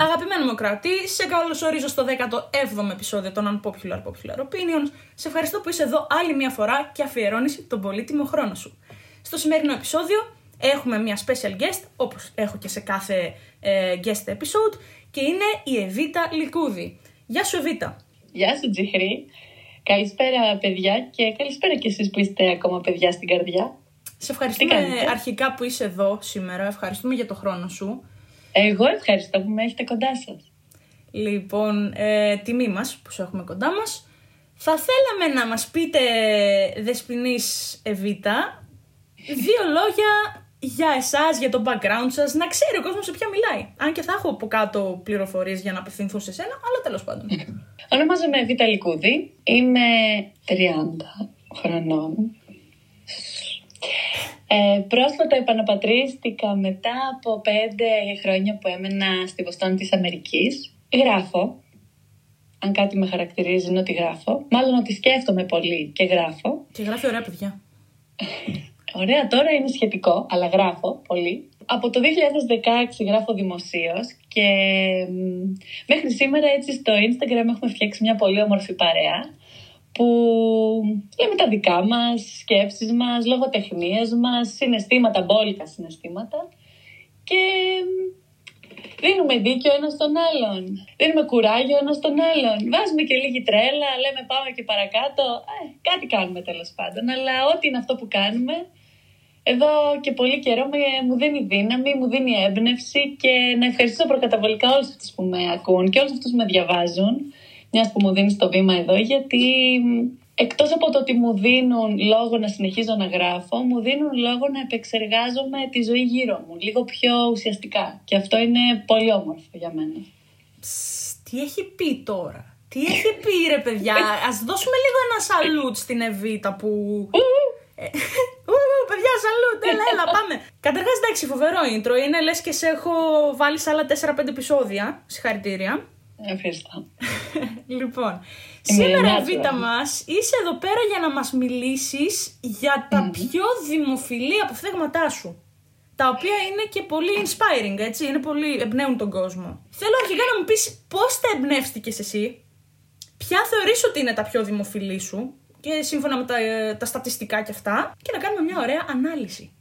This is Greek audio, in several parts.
Αγαπημένο μου κρατή, σε καλωσορίζω στο 17ο επεισόδιο των Unpopular Popular Opinions. Σε ευχαριστώ που είσαι εδώ άλλη μια φορά και αφιερώνεις τον πολύτιμο χρόνο σου. Στο σημερινό επεισόδιο έχουμε μια special guest, όπως έχω και σε κάθε guest episode, και είναι η Εβίτα Λυκούδη. Γεια σου Εβίτα. Γεια σου Τζιχρή. Καλησπέρα παιδιά και καλησπέρα και εσείς που είστε ακόμα παιδιά στην καρδιά. Σε ευχαριστούμε αρχικά που είσαι εδώ σήμερα, ευχαριστούμε για το χρόνο σου. Εγώ ευχαριστώ που με έχετε κοντά σας. Λοιπόν, τιμή μας που σε έχουμε κοντά μας. Θα θέλαμε να μας πείτε, δεσποινής Εβίτα, δύο λόγια για εσάς, για το background σας, να ξέρει ο κόσμος σε ποια μιλάει. Αν και θα έχω από κάτω πληροφορίες για να απευθυνθούν σε σένα, αλλά τέλος πάντων. Ονομάζομαι Εβίτα Λυκούδη, είμαι 30 χρονών. Πρόσφατα επαναπατρίστηκα μετά από 5 χρόνια που έμενα στη Βοστόνη της Αμερικής. Γράφω. Αν κάτι με χαρακτηρίζει είναι ότι γράφω. Μάλλον ότι σκέφτομαι πολύ και γράφω. Και γράφει ωραία παιδιά. Ωραία τώρα είναι σχετικό, αλλά γράφω πολύ. Από το 2016 γράφω δημοσίως και μέχρι σήμερα έτσι στο Instagram έχουμε φτιάξει μια πολύ όμορφη παρέα που λέμε τα δικά μας, σκέψεις μας, λογοτεχνίες μας, συναισθήματα, μπόλικα συναισθήματα και δίνουμε δίκιο ένας στον άλλον, δίνουμε κουράγιο ένας στον άλλον, βάζουμε και λίγη τρέλα, λέμε πάμε και παρακάτω, κάτι κάνουμε τέλος πάντων, αλλά ό,τι είναι αυτό που κάνουμε εδώ και πολύ καιρό μου δίνει δύναμη, μου δίνει έμπνευση και να ευχαριστήσω προκαταβολικά όλους αυτούς που με ακούν και όλους αυτούς που με διαβάζουν. Μιας που μου δίνεις το βήμα εδώ, γιατί εκτός από το ότι μου δίνουν λόγο να συνεχίζω να γράφω, μου δίνουν λόγο να επεξεργάζομαι τη ζωή γύρω μου, λίγο πιο ουσιαστικά. Και αυτό είναι πολύ όμορφο για μένα. Τι έχει πει τώρα. Τι έχει πει ρε παιδιά. Ας δώσουμε λίγο ένα σαλούτ στην Εβίτα που... παιδιά σαλούτ, έλα πάμε. Καταρχάς εντάξει, φοβερό intro είναι, λες και σε έχω βάλει σε άλλα 4-5 επεισόδια. Συγχαρητήρια. Ευχαριστώ. Λοιπόν, σήμερα Εβίτα μας είσαι εδώ πέρα για να μας μιλήσεις για τα πιο δημοφιλή αποφθέγματά σου, τα οποία είναι και πολύ inspiring, έτσι, είναι πολύ, εμπνέουν τον κόσμο. Θέλω αρχικά να μου πεις πώς τα εμπνεύστηκες εσύ, ποια θεωρείς ότι είναι τα πιο δημοφιλή σου και σύμφωνα με τα στατιστικά και αυτά, και να κάνουμε μια ωραία ανάλυση.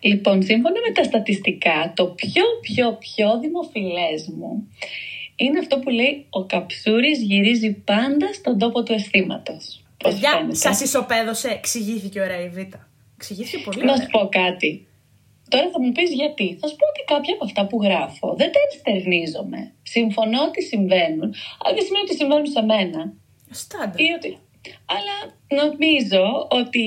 Λοιπόν, σύμφωνα με τα στατιστικά, το πιο δημοφιλές μου είναι αυτό που λέει ο καψούρης γυρίζει πάντα στον τόπο του αισθήματος. Παιδιά, σας ισοπαίδωσε, εξηγήθηκε ωραία η Βίτα. Εξηγήθηκε πολύ ωραία. Να σου πω κάτι. Τώρα θα μου πεις γιατί. Θα σου πω ότι κάποια από αυτά που γράφω δεν τα ενστερνίζομαι. Συμφωνώ ότι συμβαίνουν, αλλά δεν σημαίνει ότι συμβαίνουν σε μένα. Στάντα. Αλλά νομίζω ότι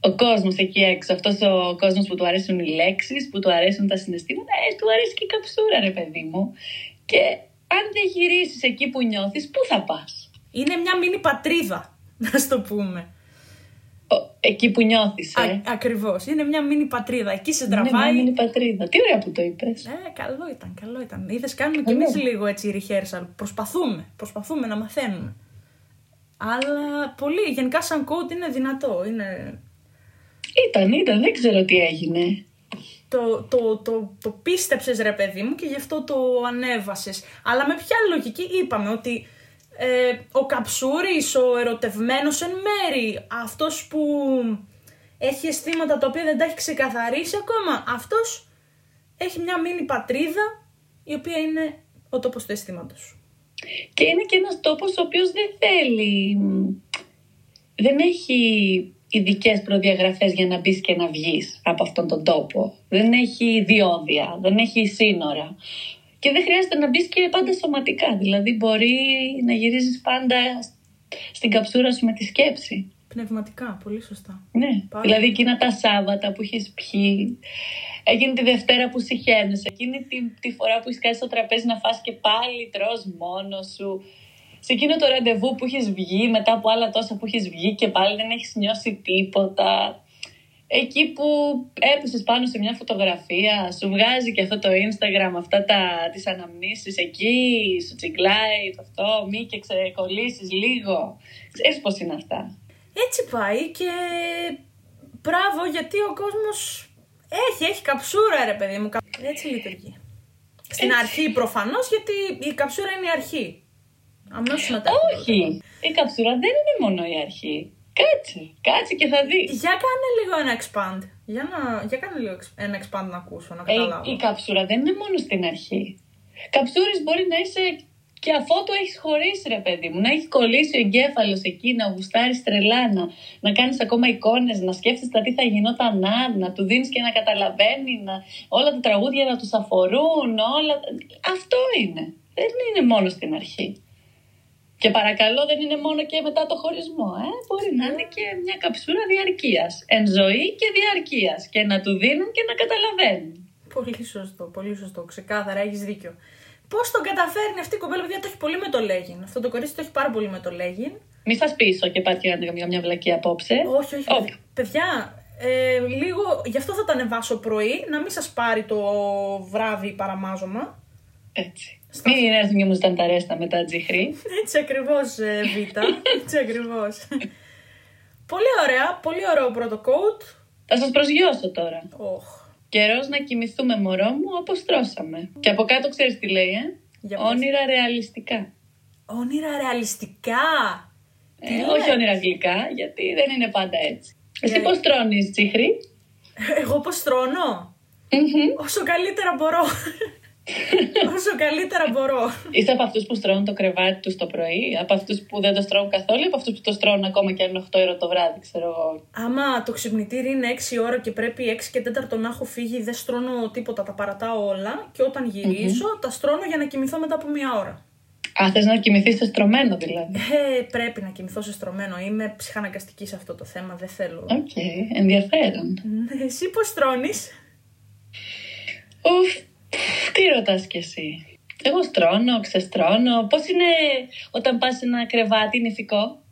ο κόσμος εκεί έξω, αυτός ο κόσμος που του αρέσουν οι λέξεις, που του αρέσουν τα συναισθήματα, του αρέσει και η καψούρα, ρε παιδί μου. Και αν δεν γυρίσεις εκεί που νιώθεις, πού θα πας? Είναι μια μίνι πατρίδα, να στο πούμε. Εκεί που νιώθεις. Ακριβώς. Είναι μια μίνι πατρίδα. Εκεί σε τραβάει. Είναι μια μίνι πατρίδα. Τι ωραία που το είπες. Καλό ήταν, καλό ήταν. Είδες, κάνουμε κι εμείς λίγο έτσι rehearsal. Προσπαθούμε να μαθαίνουμε. Αλλά πολύ. Γενικά, σαν κόουτ είναι δυνατό. Είναι... Ήταν. Δεν ξέρω τι έγινε. Το πίστεψες ρε παιδί μου και γι' αυτό το ανέβασες. Αλλά με ποια λογική? Είπαμε ότι ο καψούρης, ο ερωτευμένος εν μέρη, αυτός που έχει αισθήματα τα οποία δεν τα έχει ξεκαθαρίσει ακόμα, αυτός έχει μια μίνι πατρίδα η οποία είναι ο τόπος του αισθήματος. Και είναι και ένας τόπος ο οποίος δεν θέλει, δεν έχει ειδικές προδιαγραφές για να μπεις και να βγεις από αυτόν τον τόπο. Δεν έχει διόδια, δεν έχει σύνορα. Και δεν χρειάζεται να μπεις και πάντα σωματικά. Δηλαδή μπορεί να γυρίζεις πάντα στην καψούρα σου με τη σκέψη. Πνευματικά, πολύ σωστά. Ναι, πάλι. Δηλαδή εκείνα τα Σάββατα που έχεις πιει, εκείνη τη Δευτέρα που συχαίνεσαι, εκείνη τη φορά που έχεις κάτσει στο τραπέζι να φας και πάλι τρως μόνος σου. σε εκείνο το ραντεβού που έχεις βγει, μετά από άλλα τόσα που έχεις βγει και πάλι δεν έχεις νιώσει τίποτα. Εκεί που έπεσες πάνω σε μια φωτογραφία, σου βγάζει και αυτό το Instagram αυτά τις αναμνήσεις εκεί, σου τσιγκλάει το αυτό, μη και ξεκολλήσεις λίγο. Ξέρεις πώς είναι αυτά. Έτσι πάει και μπράβο, γιατί ο κόσμος έχει καψούρα, ρε παιδί μου. Έτσι λειτουργεί. Στην αρχή προφανώς, γιατί η καψούρα είναι η αρχή. Αμέσως μετά. Όχι, η καψούρα δεν είναι μόνο η αρχή. Κάτσε και θα δεις. Για κάνε λίγο ένα expand. Για κάνε λίγο ένα expand να ακούσω, να καταλάβω. Η καψούρα δεν είναι μόνο στην αρχή. Καψούρης μπορεί να είσαι και αφότου έχεις χωρίσει, ρε παιδί μου. Να έχει κολλήσει ο εγκέφαλος εκεί, να γουστάρεις τρελάνα, να κάνεις ακόμα εικόνες, να σκέφτεσαι τι θα γινόταν αν, να του δίνεις και να καταλαβαίνει, όλα τα τραγούδια να τους αφορούν, όλα. Αυτό είναι. Δεν είναι μόνο στην αρχή. Και παρακαλώ, δεν είναι μόνο και μετά το χωρισμό. Μπορεί να είναι και μια καψούρα διαρκείας. Εν ζωή και διαρκείας. Και να του δίνουν και να καταλαβαίνουν. Πολύ σωστό, πολύ σωστό. Ξεκάθαρα, έχεις δίκιο. Πώς τον καταφέρνει αυτή η κοπέλα, παιδιά, το έχει πολύ με το λέγειν. Αυτό το κορίτσι το έχει πάρα πολύ με το λέγειν. Μη σας πείσω και πάτε για μια βλακή απόψε. Όχι. Παιδιά, λίγο γι' αυτό θα τα ανεβάσω πρωί, να μην σας πάρει το βράδυ παραμάζωμα. Έτσι. Μην έρθουν και μου ζητάνε τα ρέστα μετά, Τζίχρη. Έτσι ακριβώς, Βίτα. Έτσι ακριβώς. Πολύ ωραία, πολύ ωραίο πρώτο κόουτ. Θα σας προσγειώσω τώρα. Καιρός να κοιμηθούμε, μωρό μου, όπως τρώσαμε. Και από κάτω ξέρεις τι λέει, Όνειρα ρεαλιστικά. Όνειρα ρεαλιστικά. Όχι όνειρα γλυκά, γιατί δεν είναι πάντα έτσι. Εσύ πώς τρώνεις, Τζίχρη? Εγώ πώς τρώνω? Όσο καλύτερα μπορώ. Όσο καλύτερα μπορώ. Είσαι από αυτούς που στρώνουν το κρεβάτι τους το πρωί, από αυτούς που δεν το στρώνουν καθόλου, από αυτούς που το στρώνουν ακόμα και αν είναι 8 ώρα το βράδυ, ξέρω εγώ? Άμα το ξυπνητήρι είναι 6 ώρα και πρέπει 6 και 4 να έχω φύγει, δεν στρώνω τίποτα, τα παρατάω όλα και όταν γυρίσω τα στρώνω για να κοιμηθώ μετά από μία ώρα. Α, θες να κοιμηθείς σε στρωμένο δηλαδή? Πρέπει να κοιμηθώ σε στρωμένο. Είμαι ψυχαναγκαστική σε αυτό το θέμα, δεν θέλω. Okay, ενδιαφέρον. Εσύ πώς στρώνεις? Τι ρωτάς κι εσύ? Εγώ στρώνω, ξεστρώνω. Πώς είναι όταν πας σε ένα κρεβάτι νηφικό?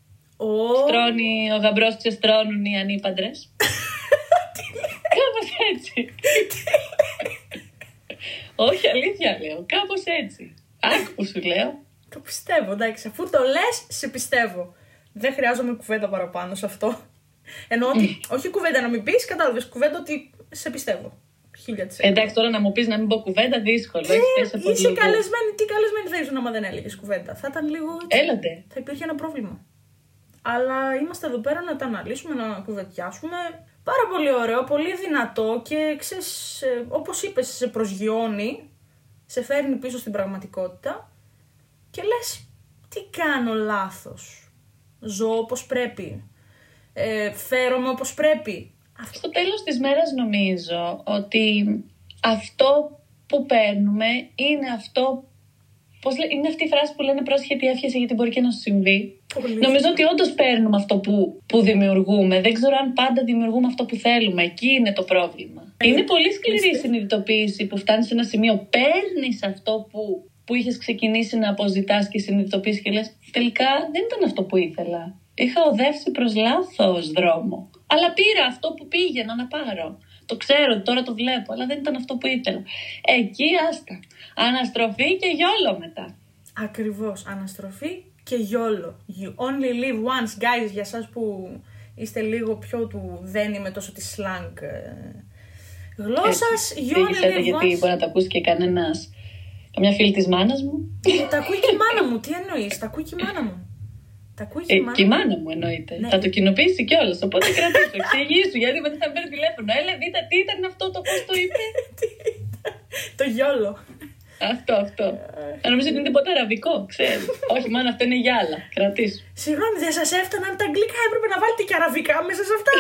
Στρώνει ο γαμπρός, ξεστρώνουν οι ανήπαντρες. Κάπως έτσι. Όχι, αλήθεια λέω, κάπως έτσι. Άκου που σου λέω. Το πιστεύω, εντάξει, αφού το λες, σε πιστεύω. Δεν χρειάζομαι κουβέντα παραπάνω σε αυτό. Εννοώ ότι, όχι κουβέντα να μην πεις, κατάλαβες, κουβέντα ότι σε πιστεύω. 100%. Εντάξει, τώρα να μου πεις να μην πω κουβέντα, δύσκολο. Είσαι καλεσμένη, τι καλεσμένη θα ήσουν άμα δεν έλεγες κουβέντα? Θα ήταν λίγο. Έλατε. Θα υπήρχε ένα πρόβλημα. Αλλά είμαστε εδώ πέρα να τα αναλύσουμε, να κουβεντιάσουμε. Πάρα πολύ ωραίο, πολύ δυνατό και ξέρεις, όπως είπες, σε προσγειώνει, σε φέρνει πίσω στην πραγματικότητα και λες, τι κάνω λάθος? Ζω όπως πρέπει. Φέρομαι όπως πρέπει. Στο τέλος της μέρας νομίζω ότι αυτό που παίρνουμε είναι αυτό, είναι αυτή η φράση που λένε πρόσχετη έφιαση γιατί μπορεί και να σου συμβεί. Νομίζω ότι όντως παίρνουμε αυτό που δημιουργούμε. Δεν ξέρω αν πάντα δημιουργούμε αυτό που θέλουμε. Εκεί είναι το πρόβλημα. Είναι πολύ σκληρή η συνειδητοποίηση που φτάνει σε ένα σημείο. Παίρνεις αυτό που είχες ξεκινήσει να αποζητάς και συνειδητοποιείς και λες, τελικά δεν ήταν αυτό που ήθελα. Είχα οδεύσει προς λάθος δρόμο. Αλλά πήρα αυτό που πήγαινα να πάρω. Το ξέρω, τώρα το βλέπω, αλλά δεν ήταν αυτό που ήθελα. Εκεί άστα. Αναστροφή και γιόλο μετά. Ακριβώς. Αναστροφή και γιόλο. You only live once, guys. Για εσάς που είστε λίγο πιο του δεν είμαι τόσο τη slang γλώσσας. You only live once. Γιατί μπορεί να τα ακούσει και καμιά φίλη της μάνας μου. Τα ακούει και η μάνα μου. Τι εννοείς? Τα ακούει και η μάνα μου. Και η μάνα μου εννοείται. Ναι. Θα το κοινοποιήσει κιόλας. Οπότε κρατήσει το. Εξηγήσου, γιατί μετά θα παίρνει τηλέφωνο. Έλα, Βίτα, τι ήταν αυτό, το πώς το είπε. Το γιόλο. Αυτό. Θα νομίζω ότι είναι τίποτα αραβικό, ξέρεις. Όχι, μάνα, αυτό είναι γιάλα. Κρατήσου. Συγγνώμη, δεν σας έφταναν τα αγγλικά. Έπρεπε να βάλετε και αραβικά μέσα σε αυτά.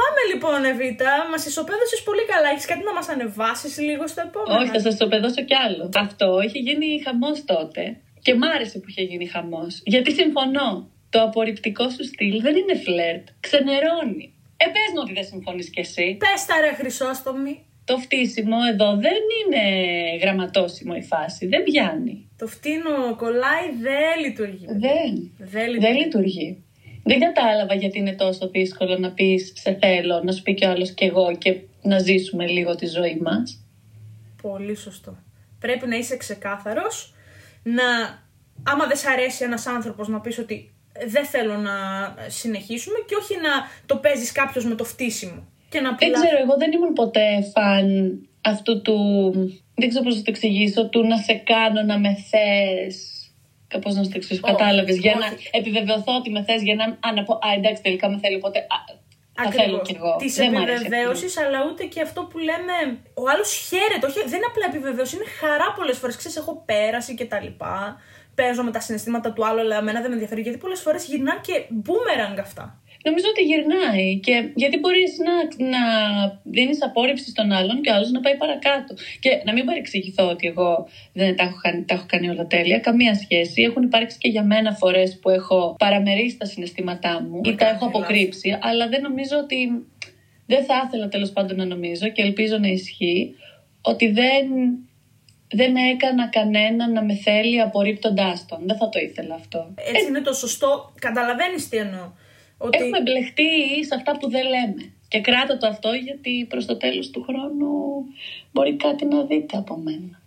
Πάμε λοιπόν, Εβίτα. Μας ισοπαίδωσες πολύ καλά. Έχεις κάτι να μας ανεβάσεις λίγο στο επόμενο? Όχι, θα σας ισοπαίδωσω κι άλλο. Αυτό είχε γίνει χαμός τότε. Και μ' άρεσε που είχε γίνει χαμός. Γιατί συμφωνώ. Το απορριπτικό σου στυλ δεν είναι φλερτ. Ξενερώνει. Πες μου ότι δεν συμφωνείς κι εσύ. Πες τα, ρε Χρυσόστομη. Το φτύσιμο εδώ δεν είναι γραμματώσιμο η φάση. Δεν πιάνει. Το φτύνο κολλάει, δεν λειτουργεί. Δεν λειτουργεί. Δεν κατάλαβα γιατί είναι τόσο δύσκολο να πεις σε θέλω, να σου πει κι άλλος κι εγώ και να ζήσουμε λίγο τη ζωή μας. Πολύ σωστό. Πρέπει να είσαι ξεκάθαρος, να... άμα δεν σ' αρέσει ένας άνθρωπος να πεις ότι δεν θέλω να συνεχίσουμε και όχι να το παίζεις κάποιος με το φτύσιμο. Και να δεν ξέρω, εγώ δεν ήμουν ποτέ φαν αυτού του... Δεν ξέρω πώς θα το εξηγήσω, του να σε κάνω να με θες... Πώς να σου το εξηγήσω, κατάλαβες, για να επιβεβαιωθώ ότι με θες, για να πω «Α, εντάξει, τελικά με θέλει, οπότε θα θέλω κι εγώ». Της επιβεβαίωσης, αλλά ούτε και αυτό που λέμε «Ο άλλος χαίρεται», όχι, δεν είναι απλά επιβεβαίωση, είναι χαρά πολλές φορές. Ξέρεις, έχω πέραση και τα λοιπά, παίζω με τα συναισθήματα του άλλου, αλλά εμένα δεν με ενδιαφέρει, γιατί πολλές φορές γυρνά και μπούμεραγκ αυτά. Νομίζω ότι γυρνάει, και γιατί μπορείς να δίνεις απόρριψη στον άλλον και ο άλλος να πάει παρακάτω. Και να μην παρεξηγηθώ ότι εγώ δεν τα έχω κάνει όλα τέλεια, καμία σχέση. Έχουν υπάρξει και για μένα φορές που έχω παραμερίσει τα συναισθήματά μου ή τα έχω αποκρύψει, αλλά δεν νομίζω ότι. Δεν θα ήθελα τέλος πάντων να νομίζω, και ελπίζω να ισχύει, ότι δεν έκανα κανέναν να με θέλει απορρίπτοντάς τον. Δεν θα το ήθελα αυτό. Έτσι είναι το σωστό. Καταλαβαίνεις τι εννοώ. Ότι... Έχουμε μπλεχτεί σε αυτά που δεν λέμε. Και κράτα το αυτό, γιατί προς το τέλος του χρόνου μπορεί κάτι να δείτε από μένα.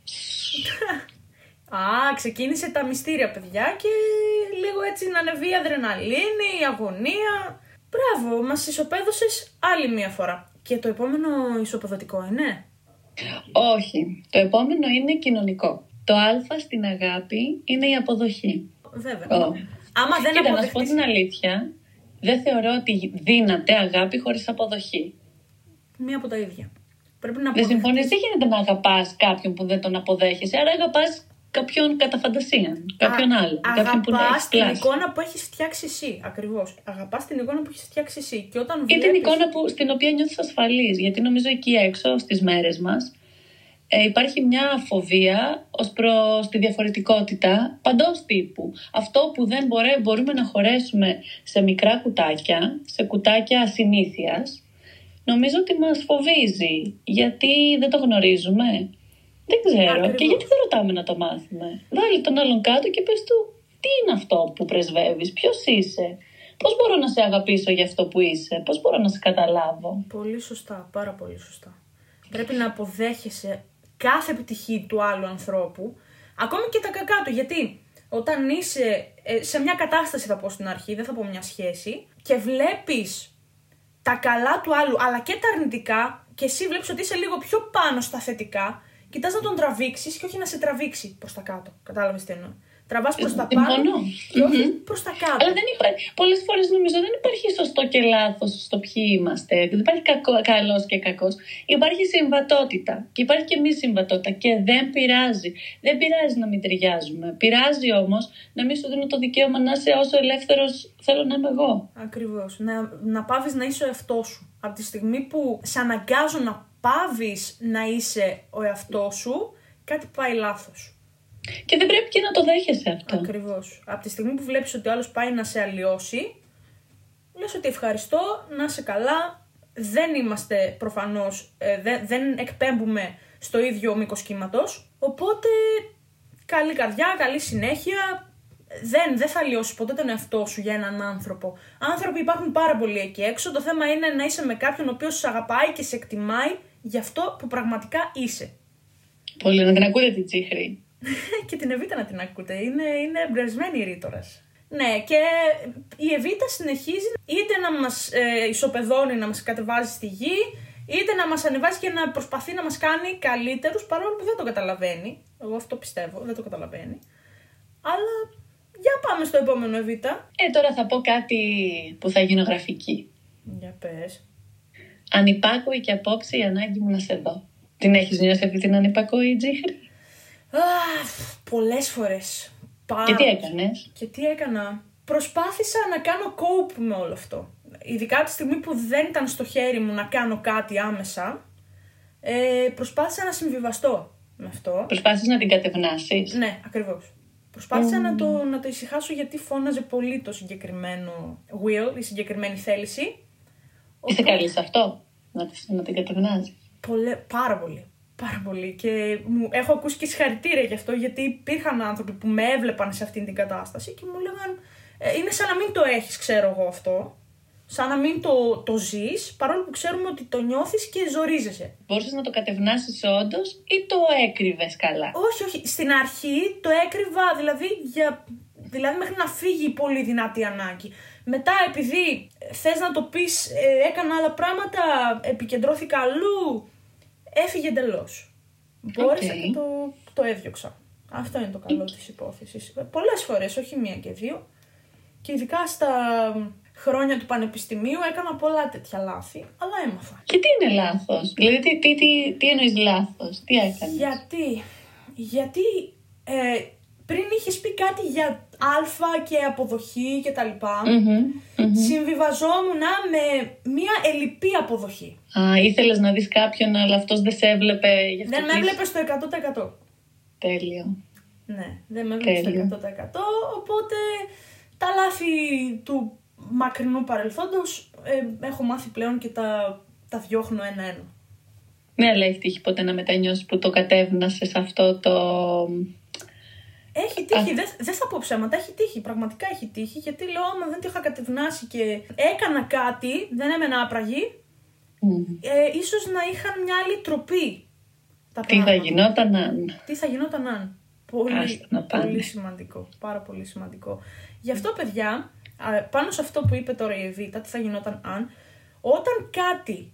Α, ξεκίνησε τα μυστήρια, παιδιά, και λίγο έτσι να ανεβεί η αδρεναλίνη, η αγωνία. Μπράβο, μας ισοπαίδωσες άλλη μία φορά. Και το επόμενο ισοπεδωτικό είναι? Όχι, το επόμενο είναι κοινωνικό. Το α στην αγάπη είναι η αποδοχή. Βέβαια. Άμα δεν αποδεχτείς... να σου πω την αλήθεια... Δεν θεωρώ ότι δύναται αγάπη χωρίς αποδοχή. Μία από τα ίδια. Πρέπει να αποδεχτείς. Δεν συμφωνείς, δεν γίνεται να αγαπάς κάποιον που δεν τον αποδέχεσαι, άρα αγαπάς κάποιον κατά φαντασία, κάποιον άλλο. Αγαπάς την εικόνα που έχεις φτιάξει εσύ, ακριβώς. Αγαπάς την εικόνα που έχεις φτιάξει εσύ. Και όταν βλέπεις... Ή την εικόνα στην οποία νιώθεις ασφαλής, γιατί νομίζω εκεί έξω, στις μέρες μας, υπάρχει μια φοβία ως προς τη διαφορετικότητα παντός τύπου. Αυτό που δεν μπορούμε να χωρέσουμε σε μικρά κουτάκια, σε κουτάκια συνήθειας, νομίζω ότι μας φοβίζει, γιατί δεν το γνωρίζουμε. Δεν ξέρω. Ακριβώς. Και γιατί δεν ρωτάμε να το μάθουμε. Βάλει τον άλλον κάτω και πες του τι είναι αυτό που πρεσβεύεις, ποιος είσαι, πώς μπορώ να σε αγαπήσω για αυτό που είσαι, πώς μπορώ να σε καταλάβω. Πολύ σωστά, πάρα πολύ σωστά. Πρέπει να αποδέχεσαι κάθε επιτυχία του άλλου ανθρώπου, ακόμη και τα κακά του, γιατί όταν είσαι σε μια κατάσταση, θα πω στην αρχή, δεν θα πω μια σχέση, και βλέπεις τα καλά του άλλου, αλλά και τα αρνητικά, και εσύ βλέπεις ότι είσαι λίγο πιο πάνω στα θετικά, κοιτάς να τον τραβήξεις και όχι να σε τραβήξει προς τα κάτω. Κατάλαβες τι εννοώ. Τραβάς προς τα πάνω και όχι προς τα κάτω. Αλλά δεν υπάρχει. Πολλές φορές νομίζω δεν υπάρχει σωστό και λάθος στο ποιοι είμαστε. Δεν υπάρχει καλός και κακός. Υπάρχει συμβατότητα. Και υπάρχει και μη συμβατότητα. Και δεν πειράζει. Δεν πειράζει να μην ταιριάζουμε. Πειράζει όμως να μην σου δίνω το δικαίωμα να είσαι όσο ελεύθερος θέλω να είμαι εγώ. Ακριβώς. Να πάβεις να είσαι ο εαυτός σου. Από τη στιγμή που σε αναγκάζω να πάβεις να είσαι ο εαυτός σου, κάτι πάει λάθος. Και δεν πρέπει και να το δέχεσαι αυτό. Ακριβώς. Από τη στιγμή που βλέπεις ότι ο άλλος πάει να σε αλλοιώσει, λες ότι ευχαριστώ, να είσαι καλά. Δεν είμαστε προφανώς, δεν εκπέμπουμε στο ίδιο μήκος κύματος. Οπότε καλή καρδιά, καλή συνέχεια. Δεν θα αλλοιώσεις ποτέ τον εαυτό σου για έναν άνθρωπο. Άνθρωποι υπάρχουν πάρα πολλοί εκεί έξω. Το θέμα είναι να είσαι με κάποιον ο οποίος σε αγαπάει και σε εκτιμάει για αυτό που πραγματικά είσαι. Πολύ, να την ακούτε την Τζίχρη. Και την Εβίτα να την ακούτε, είναι εμπνευσμένη η ρήτορας. Ναι, και η Εβίτα συνεχίζει είτε να μας ισοπεδώνει, να μας κατεβάζει στη γη, είτε να μας ανεβάζει και να προσπαθεί να μας κάνει καλύτερους, παρόλο που δεν το καταλαβαίνει. Εγώ αυτό πιστεύω, δεν το καταλαβαίνει. Αλλά για πάμε στο επόμενο, Εβίτα. Τώρα θα πω κάτι που θα γίνω γραφική. Για πες. Ανυπάκοη και απόψε η ανάγκη μου να σε δω. Την έχεις νιώσει αυτή την ανυπακοή, Τζίχρη? Πολλές φορές. Και τι έκανες? Και τι έκανα? Προσπάθησα να κάνω cope με όλο αυτό. Ειδικά τη στιγμή που δεν ήταν στο χέρι μου να κάνω κάτι άμεσα, προσπάθησα να συμβιβαστώ με αυτό. Προσπάθησες να την κατευνάσεις? Ναι, ακριβώς. Προσπάθησα να το ησυχάσω, γιατί φώναζε πολύ το συγκεκριμένο will, η συγκεκριμένη θέληση. Είσαι καλή σε αυτό, να την κατευνάζεις? Πάρα πολύ. Πάρα πολύ. Και μου έχω ακούσει και συγχαρητήρια γι' αυτό, γιατί υπήρχαν άνθρωποι που με έβλεπαν σε αυτήν την κατάσταση και μου λέγαν είναι σαν να μην το έχεις, ξέρω εγώ αυτό. Σαν να μην το ζεις, παρόλο που ξέρουμε ότι το νιώθεις και ζορίζεσαι. Μπορούσες να το κατευνάσεις όντως ή το έκρυβες καλά? Όχι, όχι. Στην αρχή το έκρυβα, δηλαδή μέχρι να φύγει η πολύ δυνατή ανάγκη. Μετά, επειδή θες να το πεις, έκανα άλλα πράγματα, επικεντρώθηκα αλλού, έφυγε εντελώς. Μπόρεσα και το έδιωξα. Αυτό είναι το καλό της υπόθεσης. Πολλές φορές, όχι μία και δύο. Και ειδικά στα χρόνια του πανεπιστημίου έκανα πολλά τέτοια λάθη, αλλά έμαθα. Και τι είναι λάθος? Δηλαδή, τι εννοείς λάθος? Τι έκανες? Γιατί πριν είχες πει κάτι για αλφα και αποδοχή και τα λοιπά, συμβιβαζόμουν με μία ελλειπή αποδοχή. Α, ήθελες να δεις κάποιον, αλλά αυτός δεν σε έβλεπε. Δεν με έβλεπε στο 100%. Τέλειο. Ναι, δεν με έβλεπε στο 100%, οπότε τα λάθη του μακρινού παρελθόντος έχω μάθει πλέον και τα διώχνω ένα-ένα. Ναι, αλλά έχει τύχει ποτέ να μετανιώσεις που το κατέβνασες σε αυτό το... Έχει τύχει, δεν θα πω ψέματα, έχει τύχει, πραγματικά έχει τύχει, γιατί λέω άμα δεν το είχα κατευνάσει και έκανα κάτι, δεν έμενα άπραγη, ίσως να είχαν μια άλλη τροπή τα πράγματα. Τι θα γινόταν αν. Πολύ σημαντικό, πάρα πολύ σημαντικό. Γι' αυτό, παιδιά, πάνω σε αυτό που είπε τώρα η Εβίτα, τι θα γινόταν αν, όταν κάτι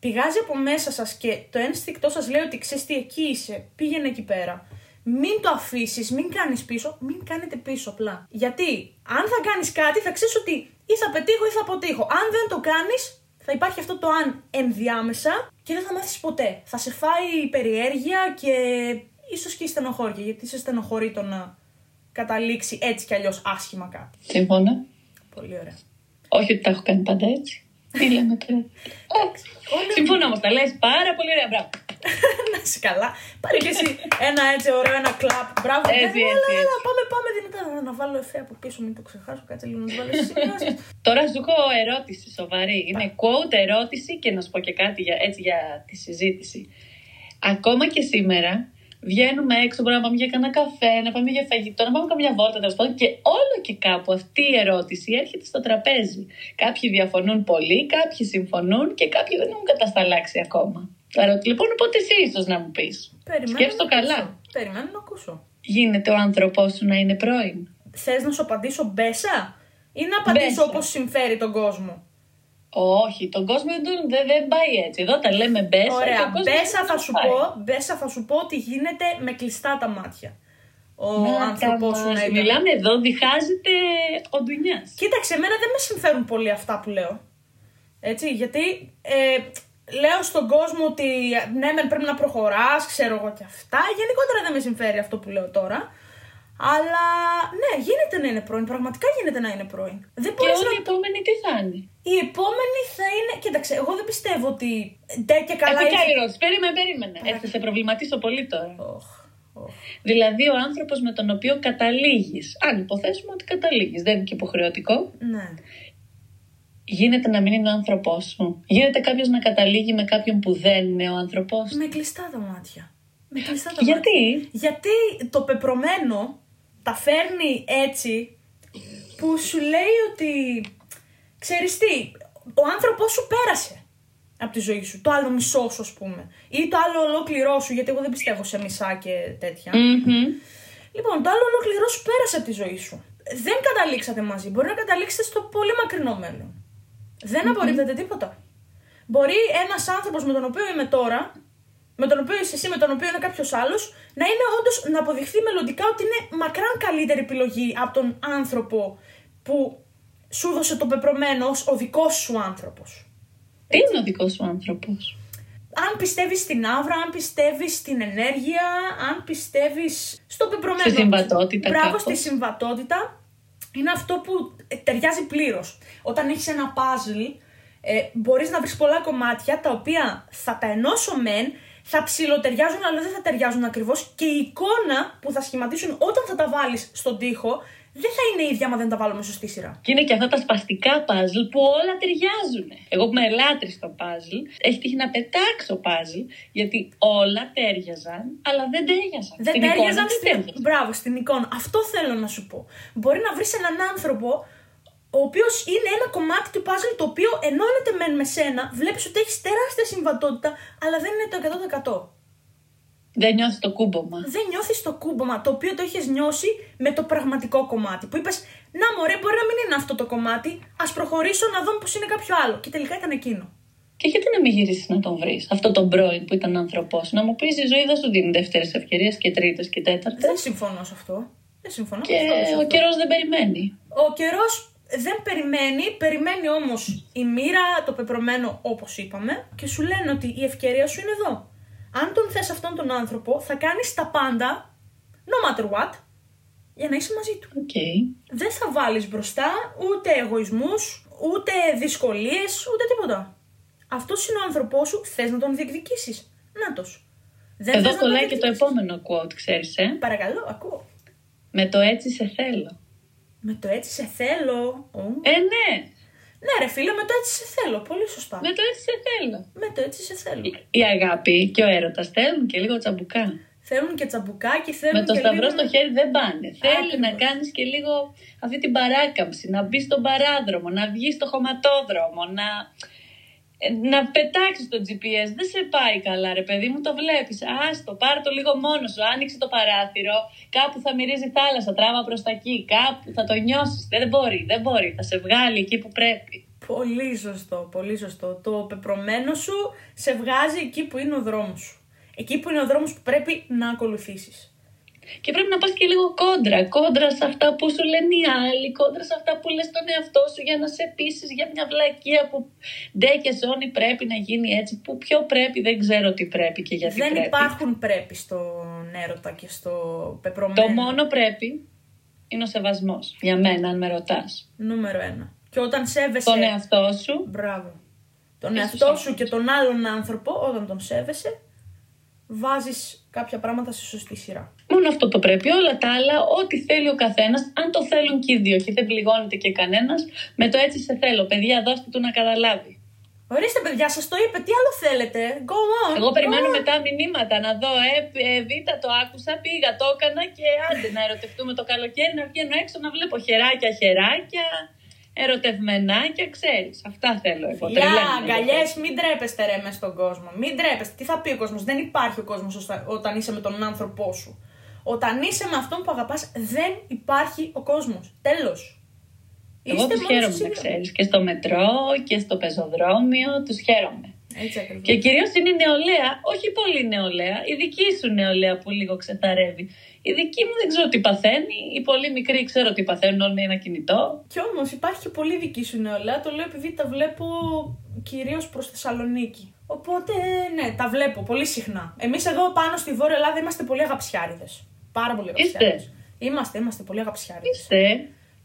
πηγάζει από μέσα σας και το ένστικτό σας λέει ότι ξέρεις τι, εκεί είσαι, πήγαινε εκεί πέρα. Μην το αφήσεις, μην κάνεις πίσω, μην κάνετε πίσω απλά. Γιατί αν θα κάνεις κάτι θα ξέρεις ότι ή θα πετύχω ή θα αποτύχω. Αν δεν το κάνεις θα υπάρχει αυτό το αν ενδιάμεσα και δεν θα μάθεις ποτέ. Θα σε φάει η περιέργεια και ίσως και η στενοχώρια, γιατί σε στενοχωρεί το να καταλήξει έτσι κι αλλιώς άσχημα κάτι. Συμφωνώ. Πολύ ωραία. Όχι ότι τα έχω κάνει πάντα έτσι. Τι λέμε τώρα? Συμφωνώ όμως, τα λες πάρα πολύ ωραία, μπράβο. Να είσαι καλά. Πάρε και εσύ ένα έτσι ωραίο, ένα κλαπ. Μπράβο, έλα, πάμε δυνατά. Να βάλω εφέ από πίσω, μην το ξεχάσω. Κάτσε λίγο να το βάλω εσύ. Τώρα σου έχω ερώτηση σοβαρή. Είναι quote ερώτηση και να σου πω και κάτι έτσι για τη συζήτηση. Ακόμα και σήμερα βγαίνουμε έξω, μπορούμε να πάμε για κανένα καφέ, να πάμε για φαγητό, να πάμε καμιά βόλτα, τέλος πάντων. Και όλο και κάπου αυτή η ερώτηση έρχεται στο τραπέζι. Κάποιοι διαφωνούν πολύ, κάποιοι συμφωνούν και κάποιοι δεν έχουν κατασταλάξει ακόμα. Άρα, λοιπόν, οπότε εσύ ίσως να μου πεις. Σκέψου καλά. Περιμένω να ακούσω. Γίνεται ο άνθρωπός σου να είναι πρώην? Θες να σου απαντήσω μπέσα ή να απαντήσω όπως συμφέρει τον κόσμο? Όχι, τον κόσμο δεν πάει έτσι. Εδώ τα λέμε μπέσα. Ωραία, μπέσα θα σου πω ότι γίνεται με κλειστά τα μάτια. Ο άνθρωπός σου να είναι. Μιλάμε εδώ, διχάζεται ο ντουνιάς. Κοίταξε, εμένα δεν με συμφέρουν πολύ αυτά που λέω. Έτσι, γιατί... λέω στον κόσμο ότι ναι, μεν πρέπει να προχωράς, ξέρω εγώ και αυτά. Γενικότερα δεν με συμφέρει αυτό που λέω τώρα. Αλλά ναι, γίνεται να είναι πρώην. Πραγματικά γίνεται να είναι πρώην. Και η επόμενη τι θα είναι? Η επόμενη θα είναι. Κοίταξε, εγώ δεν πιστεύω ότι. Ντε και καλά. Αυτή κι άλλη ερώτηση. Περίμενε. Έτσι θα σε προβληματίσω πολύ τώρα. Δηλαδή, ο άνθρωπος με τον οποίο καταλήγεις. Αν υποθέσουμε ότι καταλήγεις, δεν είναι και υποχρεωτικό. Ναι. Γίνεται να μην είναι ο άνθρωπός σου? Γίνεται κάποιος να καταλήγει με κάποιον που δεν είναι ο άνθρωπός σου? Με κλειστά τα μάτια. Γιατί το πεπρωμένο τα φέρνει έτσι που σου λέει ότι ξέρεις τι, ο άνθρωπός σου πέρασε από τη ζωή σου. Το άλλο μισό σου, ας πούμε. Ή το άλλο ολόκληρό σου, γιατί εγώ δεν πιστεύω σε μισά και τέτοια. Λοιπόν, το άλλο ολόκληρό σου πέρασε από τη ζωή σου. Δεν καταλήξατε μαζί. Μπορεί να καταλήξετε στο πολύ μακρινό μέλλον. Δεν απορρίπτεται τίποτα. Μπορεί ένας άνθρωπος με τον οποίο είμαι τώρα, με τον οποίο είσαι εσύ, με τον οποίο είναι κάποιος άλλος, να είναι όντως, να αποδειχθεί μελλοντικά ότι είναι μακράν καλύτερη επιλογή από τον άνθρωπο που σου δώσε το πεπρωμένο ως ο δικός σου άνθρωπος. Τι είναι ο δικός σου άνθρωπος? Αν πιστεύεις στην άβρα, αν πιστεύεις στην ενέργεια, αν πιστεύεις στο πεπρωμένο. Στη συμβατότητα. Μπράβο, στη συμβατότητα. Είναι αυτό που ταιριάζει πλήρως. Όταν έχεις ένα παζλ, μπορείς να βρεις πολλά κομμάτια τα οποία θα τα ενώσω μεν, θα ψιλοταιριάζουν, αλλά δεν θα ταιριάζουν ακριβώς. Και η εικόνα που θα σχηματίσουν όταν θα τα βάλεις στον τοίχο δεν θα είναι ίδια άμα δεν τα βάλουμε σωστή σειρά. Και είναι και αυτά τα σπαστικά παζλ που όλα ταιριάζουν. Εγώ που είμαι ελάτρης στο παζλ, έχει τύχει να πετάξω παζλ, γιατί όλα τέριαζαν, αλλά δεν τέριαζαν. Δεν τέριαζαν στην. Μπράβο, στην εικόνα. Αυτό θέλω να σου πω. Μπορεί να βρεις έναν άνθρωπο ο οποίος είναι ένα κομμάτι του παζλ το οποίο ενώνεται μεν με σένα, βλέπεις ότι έχεις τεράστια συμβατότητα, αλλά δεν είναι το 100%. Δεν νιώθεις το κούμπομα. Δεν νιώθεις το κούμπομα το οποίο το έχεις νιώσει με το πραγματικό κομμάτι. Που είπες, να μωρέ, μπορεί να μην είναι αυτό το κομμάτι, ας προχωρήσω να δω πως είναι κάποιο άλλο. Και τελικά ήταν εκείνο. Και γιατί να μην γυρίσεις να τον βρεις, αυτό τον πρώην που ήταν άνθρωπός, να μου πεις η ζωή δεν σου δίνει δεύτερες ευκαιρίες και τρίτες και τέταρτες. Δεν συμφωνώ σε αυτό. Δεν συμφωνώ. Και ο καιρός δεν περιμένει. Ο καιρός δεν περιμένει, περιμένει όμως η μοίρα, το πεπρωμένο όπως είπαμε, και σου λένε ότι η ευκαιρία σου είναι εδώ. Αν τον θες αυτόν τον άνθρωπο, θα κάνεις τα πάντα, no matter what, για να είσαι μαζί του. Okay. Δεν θα βάλεις μπροστά ούτε εγωισμούς, ούτε δυσκολίες, ούτε τίποτα. Αυτός είναι ο άνθρωπός σου, θες να τον διεκδικήσεις. Νάτος. Εδώ κολλάει και το επόμενο quote, ξέρεις, Παρακαλώ, ακούω. Με το έτσι σε θέλω. Με το έτσι σε θέλω. Ναι. Ναι ρε φίλε, με το έτσι σε θέλω, πολύ σωστά. Με το έτσι σε θέλω. Με το έτσι σε θέλω. Η αγάπη και ο έρωτας θέλουν και λίγο τσαμπουκά. Θέλουν και τσαμπουκά και θέλουν. Με το σταυρό λίγο στο χέρι δεν πάνε. Θέλει να κάνεις και λίγο αυτή την παράκαμψη, να μπεις στον παράδρομο, να βγεις στο χωματόδρομο, να πετάξεις το GPS. Δεν σε πάει καλά ρε παιδί μου, το βλέπεις. Άστο, πάρε το λίγο μόνος σου, άνοιξε το παράθυρο. Κάπου θα μυρίζει θάλασσα, τράβα προς τα εκεί. Κάπου θα το νιώσεις, δεν μπορεί, θα σε βγάλει εκεί που πρέπει. Πολύ σωστό, πολύ σωστό. Το πεπρωμένο σου σε βγάζει εκεί που είναι ο δρόμος σου. Εκεί που είναι ο δρόμος που πρέπει να ακολουθήσεις. Και πρέπει να πας και λίγο κόντρα σε αυτά που σου λένε οι άλλοι, κόντρα σε αυτά που λες τον εαυτό σου, για να σε πείσεις για μια βλακεία που ντε και ζώνη πρέπει να γίνει έτσι, που ποιο πρέπει, δεν ξέρω τι πρέπει και γιατί δεν πρέπει. Δεν υπάρχουν πρέπει στον έρωτα και στο πεπρωμένο. Το μόνο πρέπει είναι ο σεβασμός, για μένα, αν με ρωτάς. Νούμερο 1. Και όταν σέβεσαι τον εαυτό σου. Μπράβο. Τον εαυτό σου και τον άλλον άνθρωπο, όταν τον σέβεσαι, βάζεις κάποια πράγματα σε σωστή σειρά. Μόνο αυτό το πρέπει. Όλα τα άλλα, ό,τι θέλει ο καθένας, αν το θέλουν και οι δύο και δεν πληγώνεται και κανένας, με το έτσι σε θέλω. Παιδιά, δώστε του να καταλάβει. Ορίστε, παιδιά, σας το είπε. Τι άλλο θέλετε? Go on. Εγώ περιμένω on. Μετά μηνύματα να δω. Βίτα, το άκουσα, πήγα, το έκανα και άντε να ερωτευτούμε το καλοκαίρι, να βγαίνω έξω να βλέπω χεράκια. Ερωτευμενάκια, ξέρεις. Αυτά θέλω εγώ. Αγκαλιές, μην τρέπεστε ρε μες στον κόσμο. Μην τρέπεστε. Τι θα πει ο κόσμος? Δεν υπάρχει ο κόσμος όταν είσαι με τον άνθρωπό σου. Όταν είσαι με αυτόν που αγαπάς, δεν υπάρχει ο κόσμος. Τέλος. Εγώ τους χαίρομαι, να ξέρεις. Και στο μετρό και στο πεζοδρόμιο. Τους χαίρομαι. Έτσι, και κυρίως είναι η νεολαία, όχι πολύ νεολαία, η δική σου νεολαία που λίγο ξεταρεύει. Η δική μου δεν ξέρω τι παθαίνει, οι πολύ μικροί ξέρω τι παθαίνουν, όλοι είναι ένα κινητό. Κι όμως υπάρχει και πολύ δική σου νεολαία, το λέω επειδή τα βλέπω κυρίως προς Θεσσαλονίκη. Οπότε ναι, τα βλέπω πολύ συχνά. Εμείς εδώ πάνω στη Βόρεια Ελλάδα είμαστε πολύ αγαψιάριδες. Πάρα πολύ αγαψιάριδες. Είμαστε πολύ αγαψιάριδες.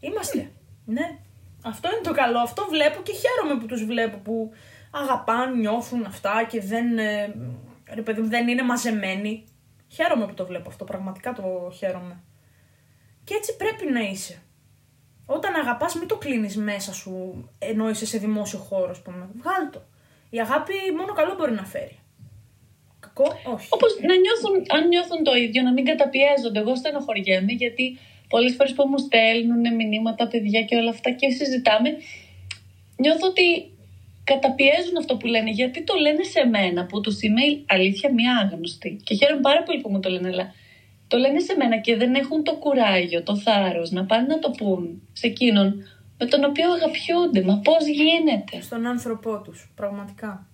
Είμαστε. Ναι. Αυτό είναι το καλό, αυτό βλέπω και χαίρομαι που τους βλέπω που αγαπάν, νιώθουν αυτά και δεν είναι μαζεμένοι. Χαίρομαι που το βλέπω αυτό, πραγματικά το χαίρομαι. Και έτσι πρέπει να είσαι. Όταν αγαπάς μην το κλείνεις μέσα σου ενώ είσαι σε δημόσιο χώρο, ας πούμε. Βγάλ' το. Η αγάπη μόνο καλό μπορεί να φέρει. Κακό, όχι. Όπως αν νιώθουν το ίδιο, να μην καταπιέζονται. Εγώ στενοχωριέμαι γιατί πολλές φορές που μου στέλνουν μηνύματα, παιδιά και όλα αυτά και συζητάμε, νιώθω ότι καταπιέζουν αυτό που λένε, γιατί το λένε σε μένα που τους είμαι αλήθεια μια άγνωστη. Και χαίρομαι πάρα πολύ που μου το λένε, αλλά το λένε σε μένα και δεν έχουν το κουράγιο, το θάρρος να πάνε να το πούν σε εκείνον με τον οποίο αγαπιούνται. Μα πώς γίνεται? Στον άνθρωπό τους, πραγματικά.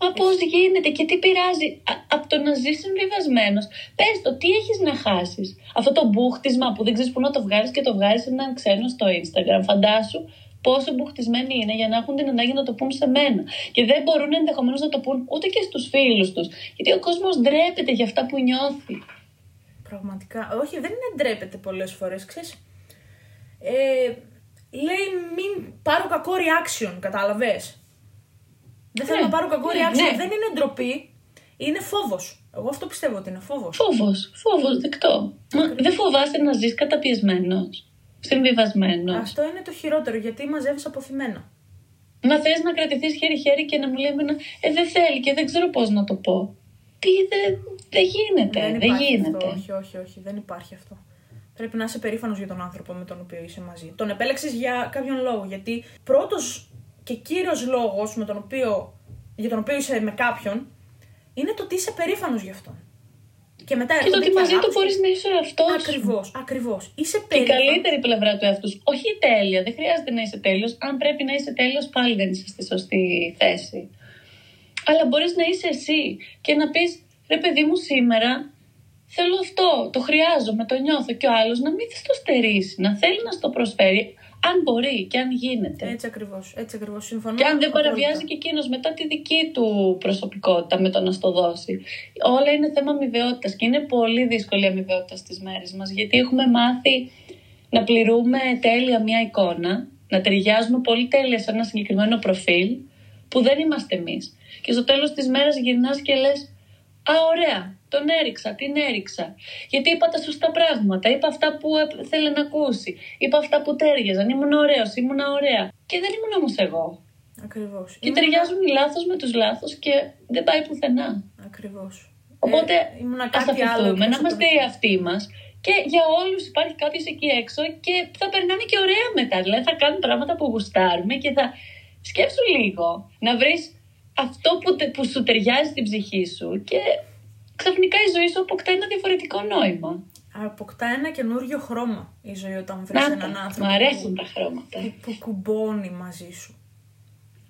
Μα πώς γίνεται και τι πειράζει από το να ζεις συμβιβασμένος? Πες το, τι έχεις να χάσεις? Αυτό το μπουχτισμά που δεν ξέρεις που να το βγάλεις και το βγάλεις έναν ξένο στο Instagram, φαντάσου. Πόσο μπουχτισμένοι είναι για να έχουν την ανάγκη να το πούν σε μένα. Και δεν μπορούν ενδεχομένως να το πούν ούτε και στους φίλους τους. Γιατί ο κόσμος ντρέπεται για αυτά που νιώθει. Πραγματικά. Όχι, δεν είναι ντρέπεται πολλές φορές, ξέρεις. Λέει μην πάρω κακό reaction, κατάλαβες. Δεν θέλω να πάρω κακό reaction. Ναι. Δεν είναι ντροπή. Είναι φόβος. Εγώ αυτό πιστεύω ότι είναι φόβος. Φόβος, δεκτό. Μα δεν φοβάσαι να ζεις καταπιεσμένος. συμβιβασμένο. Αυτό είναι το χειρότερο, γιατί μαζεύεις αποθυμένα. Να θες να κρατηθείς χέρι-χέρι και να μου λέει εμένα, δεν θέλει και δεν ξέρω πώς να το πω. Τι, δεν γίνεται, δεν γίνεται. Αυτό, όχι, δεν υπάρχει αυτό. Πρέπει να είσαι περήφανος για τον άνθρωπο με τον οποίο είσαι μαζί. Τον επέλεξες για κάποιον λόγο, γιατί πρώτος και κύριος λόγος για τον οποίο είσαι με κάποιον είναι το ότι είσαι περήφανος γι' αυτόν. Και μετά και το ότι μαζί του μπορείς να είσαι ο εαυτός. Ακριβώς. Είσαι περίφανος. Η καλύτερη πλευρά του εαυτού. Όχι η τέλεια. Δεν χρειάζεται να είσαι τέλειος. Αν πρέπει να είσαι τέλειος, πάλι δεν είσαι στη σωστή θέση. Αλλά μπορείς να είσαι εσύ και να πεις, ρε παιδί μου, σήμερα θέλω αυτό. Το χρειάζομαι, το νιώθω. Και ο άλλος να μην το στερήσει. Να θέλει να στο προσφέρει, αν μπορεί και αν γίνεται. Έτσι ακριβώς. Συμφωνώ. Και αν δεν παραβιάζει και εκείνος μετά τη δική του προσωπικότητα με το να στο δώσει. Όλα είναι θέμα αμοιβαιότητας και είναι πολύ δύσκολη η αμοιβαιότητα στις μέρες μας. Γιατί έχουμε μάθει να πληρούμε τέλεια μια εικόνα, να ταιριάζουμε πολύ τέλεια σε ένα συγκεκριμένο προφίλ που δεν είμαστε εμείς. Και στο τέλος της μέρας γυρνάς και λες, α, ωραία, τον έριξα, την έριξα. Γιατί είπα τα σωστά πράγματα, είπα αυτά που θέλει να ακούσει, είπα αυτά που τέριαζαν, ήμουν ωραίος, ήμουν ωραία. Και δεν ήμουν όμως εγώ. Ακριβώς. Και ταιριάζουν οι λάθος με τους λάθος και δεν πάει πουθενά. Ακριβώς. Οπότε ας αφηθούμε, να είμαστε οι αυτοί μας. Και για όλους υπάρχει κάποιος εκεί έξω και θα περνάνε και ωραία μετά. Δηλαδή θα κάνουν πράγματα που γουστάρουμε και θα σκέψουν λίγο να βρεις αυτό που σου ταιριάζει στην ψυχή σου και ξαφνικά η ζωή σου αποκτά ένα διαφορετικό νόημα. Αποκτά ένα καινούριο χρώμα η ζωή όταν βρεις έναν άνθρωπο. Μου αρέσουν τα χρώματα. Που κουμπώνει μαζί σου.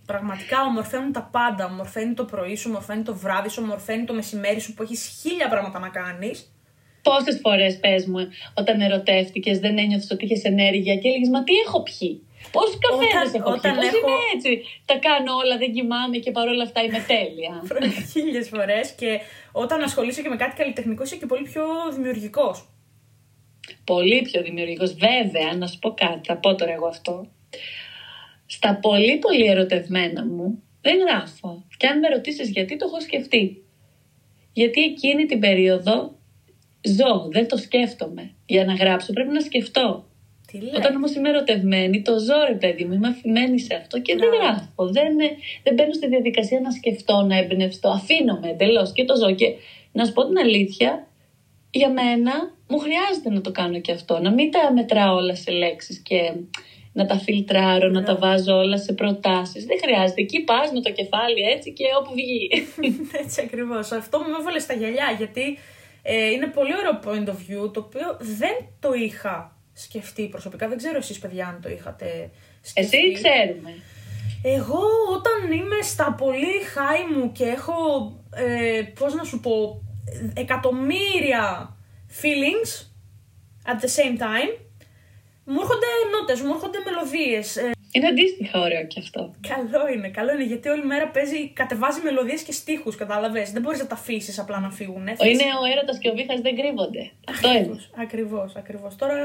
Πραγματικά ομορφαίνουν τα πάντα. Ομορφαίνει το πρωί σου, ομορφαίνει το βράδυ σου, ομορφαίνει το μεσημέρι σου που έχεις 1000 πράγματα να κάνεις. Πόσες φορές, πες μου, όταν ερωτεύτηκες, δεν ένιωθες ότι είχες ενέργεια και έλεγες, μα τι έχω πιει. Πόσους καφέδες έχω πιει, είναι έτσι. Τα κάνω όλα, δεν κοιμάμαι και παρόλα αυτά είμαι τέλεια. 1000 φορές και όταν ασχολείσαι και με κάτι καλλιτεχνικό είσαι και πολύ πιο δημιουργικός. Πολύ πιο δημιουργικός. Βέβαια, να σου πω κάτι, θα πω τώρα εγώ αυτό. Στα πολύ πολύ ερωτευμένα μου δεν γράφω. Και αν με ρωτήσεις γιατί, το έχω σκεφτεί. Γιατί εκείνη την περίοδο ζω, δεν το σκέφτομαι. Για να γράψω πρέπει να σκεφτώ. Όταν όμως είμαι ερωτευμένη, το ζω, ρε παιδί μου, είμαι αφημένη σε αυτό και δεν γράφω. Δεν μπαίνω στη διαδικασία να σκεφτώ, να εμπνευστώ. Αφήνομαι εντελώς και το ζω. Και να σου πω την αλήθεια, για μένα μου χρειάζεται να το κάνω και αυτό. Να μην τα μετράω όλα σε λέξεις και να τα φιλτράρω, να τα βάζω όλα σε προτάσεις. Δεν χρειάζεται. Εκεί πας με το κεφάλι έτσι και όπου βγει. Έτσι ακριβώς. Αυτό μου έβαλε στα γυαλιά, γιατί είναι πολύ ωραίο point of view, το οποίο δεν το είχα σκεφτεί προσωπικά. Δεν ξέρω εσείς, παιδιά, αν το είχατε σκεφτεί. Εσύ ξέρουμε. Εγώ όταν είμαι στα πολύ high μου και έχω, πώς να σου πω, εκατομμύρια feelings at the same time, μου έρχονται νότες, μου έρχονται μελωδίες. Είναι αντίστοιχα ωραίο και αυτό. Καλό είναι, γιατί όλη μέρα κατεβάζει μελωδίες και στίχους, κατάλαβες. Δεν μπορείς να τα αφήσεις απλά να φύγουν. Είναι ο έρωτας και ο βήχας δεν κρύβονται. Αυτό είναι. Ακριβώς. Τώρα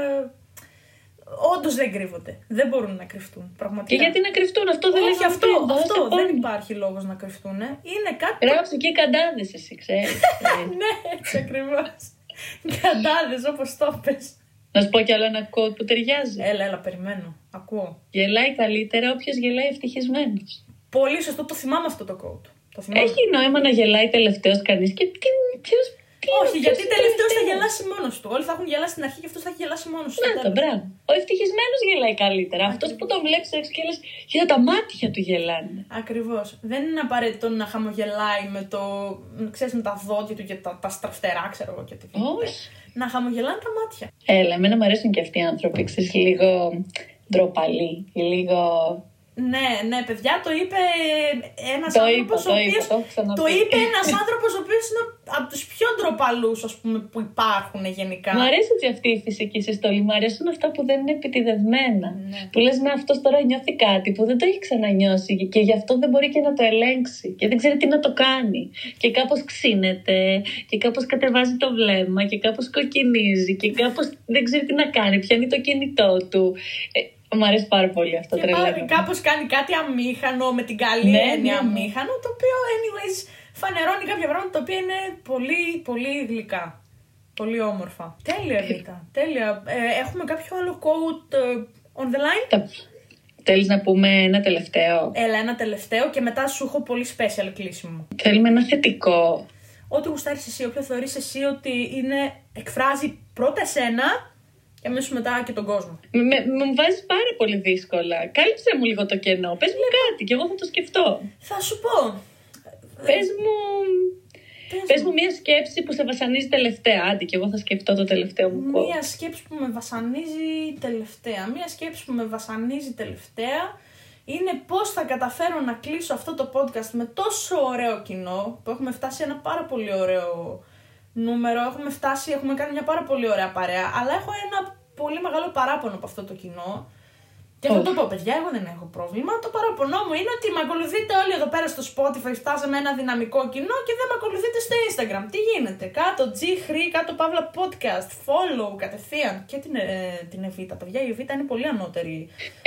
όντως δεν κρύβονται. Δεν μπορούν να κρυφτούν. Πραγματικά. Και γιατί να κρυφτούν, αυτό δεν είναι αυτό. Δεν υπάρχει λόγος να κρυφτούν. Είναι κάτι. Γράψε και καντάδες, εσύ ξέρεις. Ναι, έτσι ακριβώς. Καντάδες, όπως το πες. Να σου πω κι άλλο ένα quote που ταιριάζει. Έλα, περιμένω. Ακούω. Γελάει καλύτερα όποιος γελάει ευτυχισμένος. Πολύ σωστό, το θυμάμαι αυτό το quote. Έχει νόημα να γελάει τελευταίος κανείς και γιατί τελευταίος θα γελάσει μόνος του. Όλοι θα έχουν γελάσει στην αρχή και αυτός θα έχει γελάσει μόνος του. Ναι, μπράβο. Ο ευτυχισμένος γελάει καλύτερα. Αυτός που τον βλέπεις έξω και λες, για τα μάτια του γελάνε. Ακριβώς. Δεν είναι απαραίτητο να χαμογελάει με τα δόντια του και τα στραφτερά, ξέρω εγώ και τι. Όχι. Να χαμογελάνε τα μάτια. Έλα, εμένα μου αρέσουν και αυτοί οι άνθρωποι, ξέρεις, λίγο ντροπαλοί, λίγο. Ναι, παιδιά, το είπε ένας άνθρωπος ο οποίος είναι από τους πιο ντροπαλούς, ας πούμε, που υπάρχουν γενικά. Μου αρέσει και αυτή η φυσική συστολή, μου αρέσουν αυτά που δεν είναι επιτιδευμένα. Ναι. Που λες, αυτός τώρα νιώθει κάτι που δεν το έχει ξανανιώσει και γι' αυτό δεν μπορεί και να το ελέγξει και δεν ξέρει τι να το κάνει. Και κάπως ξύνεται και κάπως κατεβάζει το βλέμμα και κάπως κοκκινίζει και κάπως δεν ξέρει τι να κάνει, πιάνει το κινητό του. Μου αρέσει πάρα πολύ αυτό, τρελαίνομαι. Και κάπως κάνει κάτι αμήχανο, με την καλή έννοια αμήχανο, το οποίο, anyways, φανερώνει κάποια πράγματα τα οποία είναι πολύ, πολύ γλυκά. Πολύ όμορφα. Τέλεια, Εβίτα. Τέλεια. Έχουμε κάποιο άλλο quote on the line? Θέλεις να πούμε ένα τελευταίο? Έλα, ένα τελευταίο και μετά σου έχω πολύ special κλείσιμο. Θέλουμε ένα θετικό. Ό,τι γουστάρεις εσύ, όποιο θεωρείς εσύ ότι είναι, εκφράζει πρώτα εσένα και αμέσως μετά και τον κόσμο. Μου βάζεις πάρα πολύ δύσκολα. Κάλυψε μου λίγο το κενό. Πες μου κάτι και εγώ θα το σκεφτώ. Θα σου πω. Πες μου μία σκέψη που σε βασανίζει τελευταία. Άντε, και εγώ θα σκεφτώ το τελευταίο μου quote. Μία σκέψη που με βασανίζει τελευταία. Μία σκέψη που με βασανίζει τελευταία είναι πώς θα καταφέρω να κλείσω αυτό το podcast με τόσο ωραίο κοινό, που έχουμε φτάσει ένα πάρα πολύ ωραίο νούμερο. Έχουμε κάνει μια πάρα πολύ ωραία παρέα. Αλλά έχω ένα πολύ μεγάλο παράπονο από αυτό το κοινό. Και θα το πω, παιδιά, εγώ δεν έχω πρόβλημα. Το παραπονό μου είναι ότι με ακολουθείτε όλοι εδώ πέρα στο Spotify. Φτάσαμε ένα δυναμικό κοινό και δεν με ακολουθείτε στο Instagram. Τι γίνεται? Κάτω Τζίχρη, κάτω Παύλα Podcast. Follow κατευθείαν. Και την Εβίτα, παιδιά. Η Εβίτα είναι πολύ ανώτερη.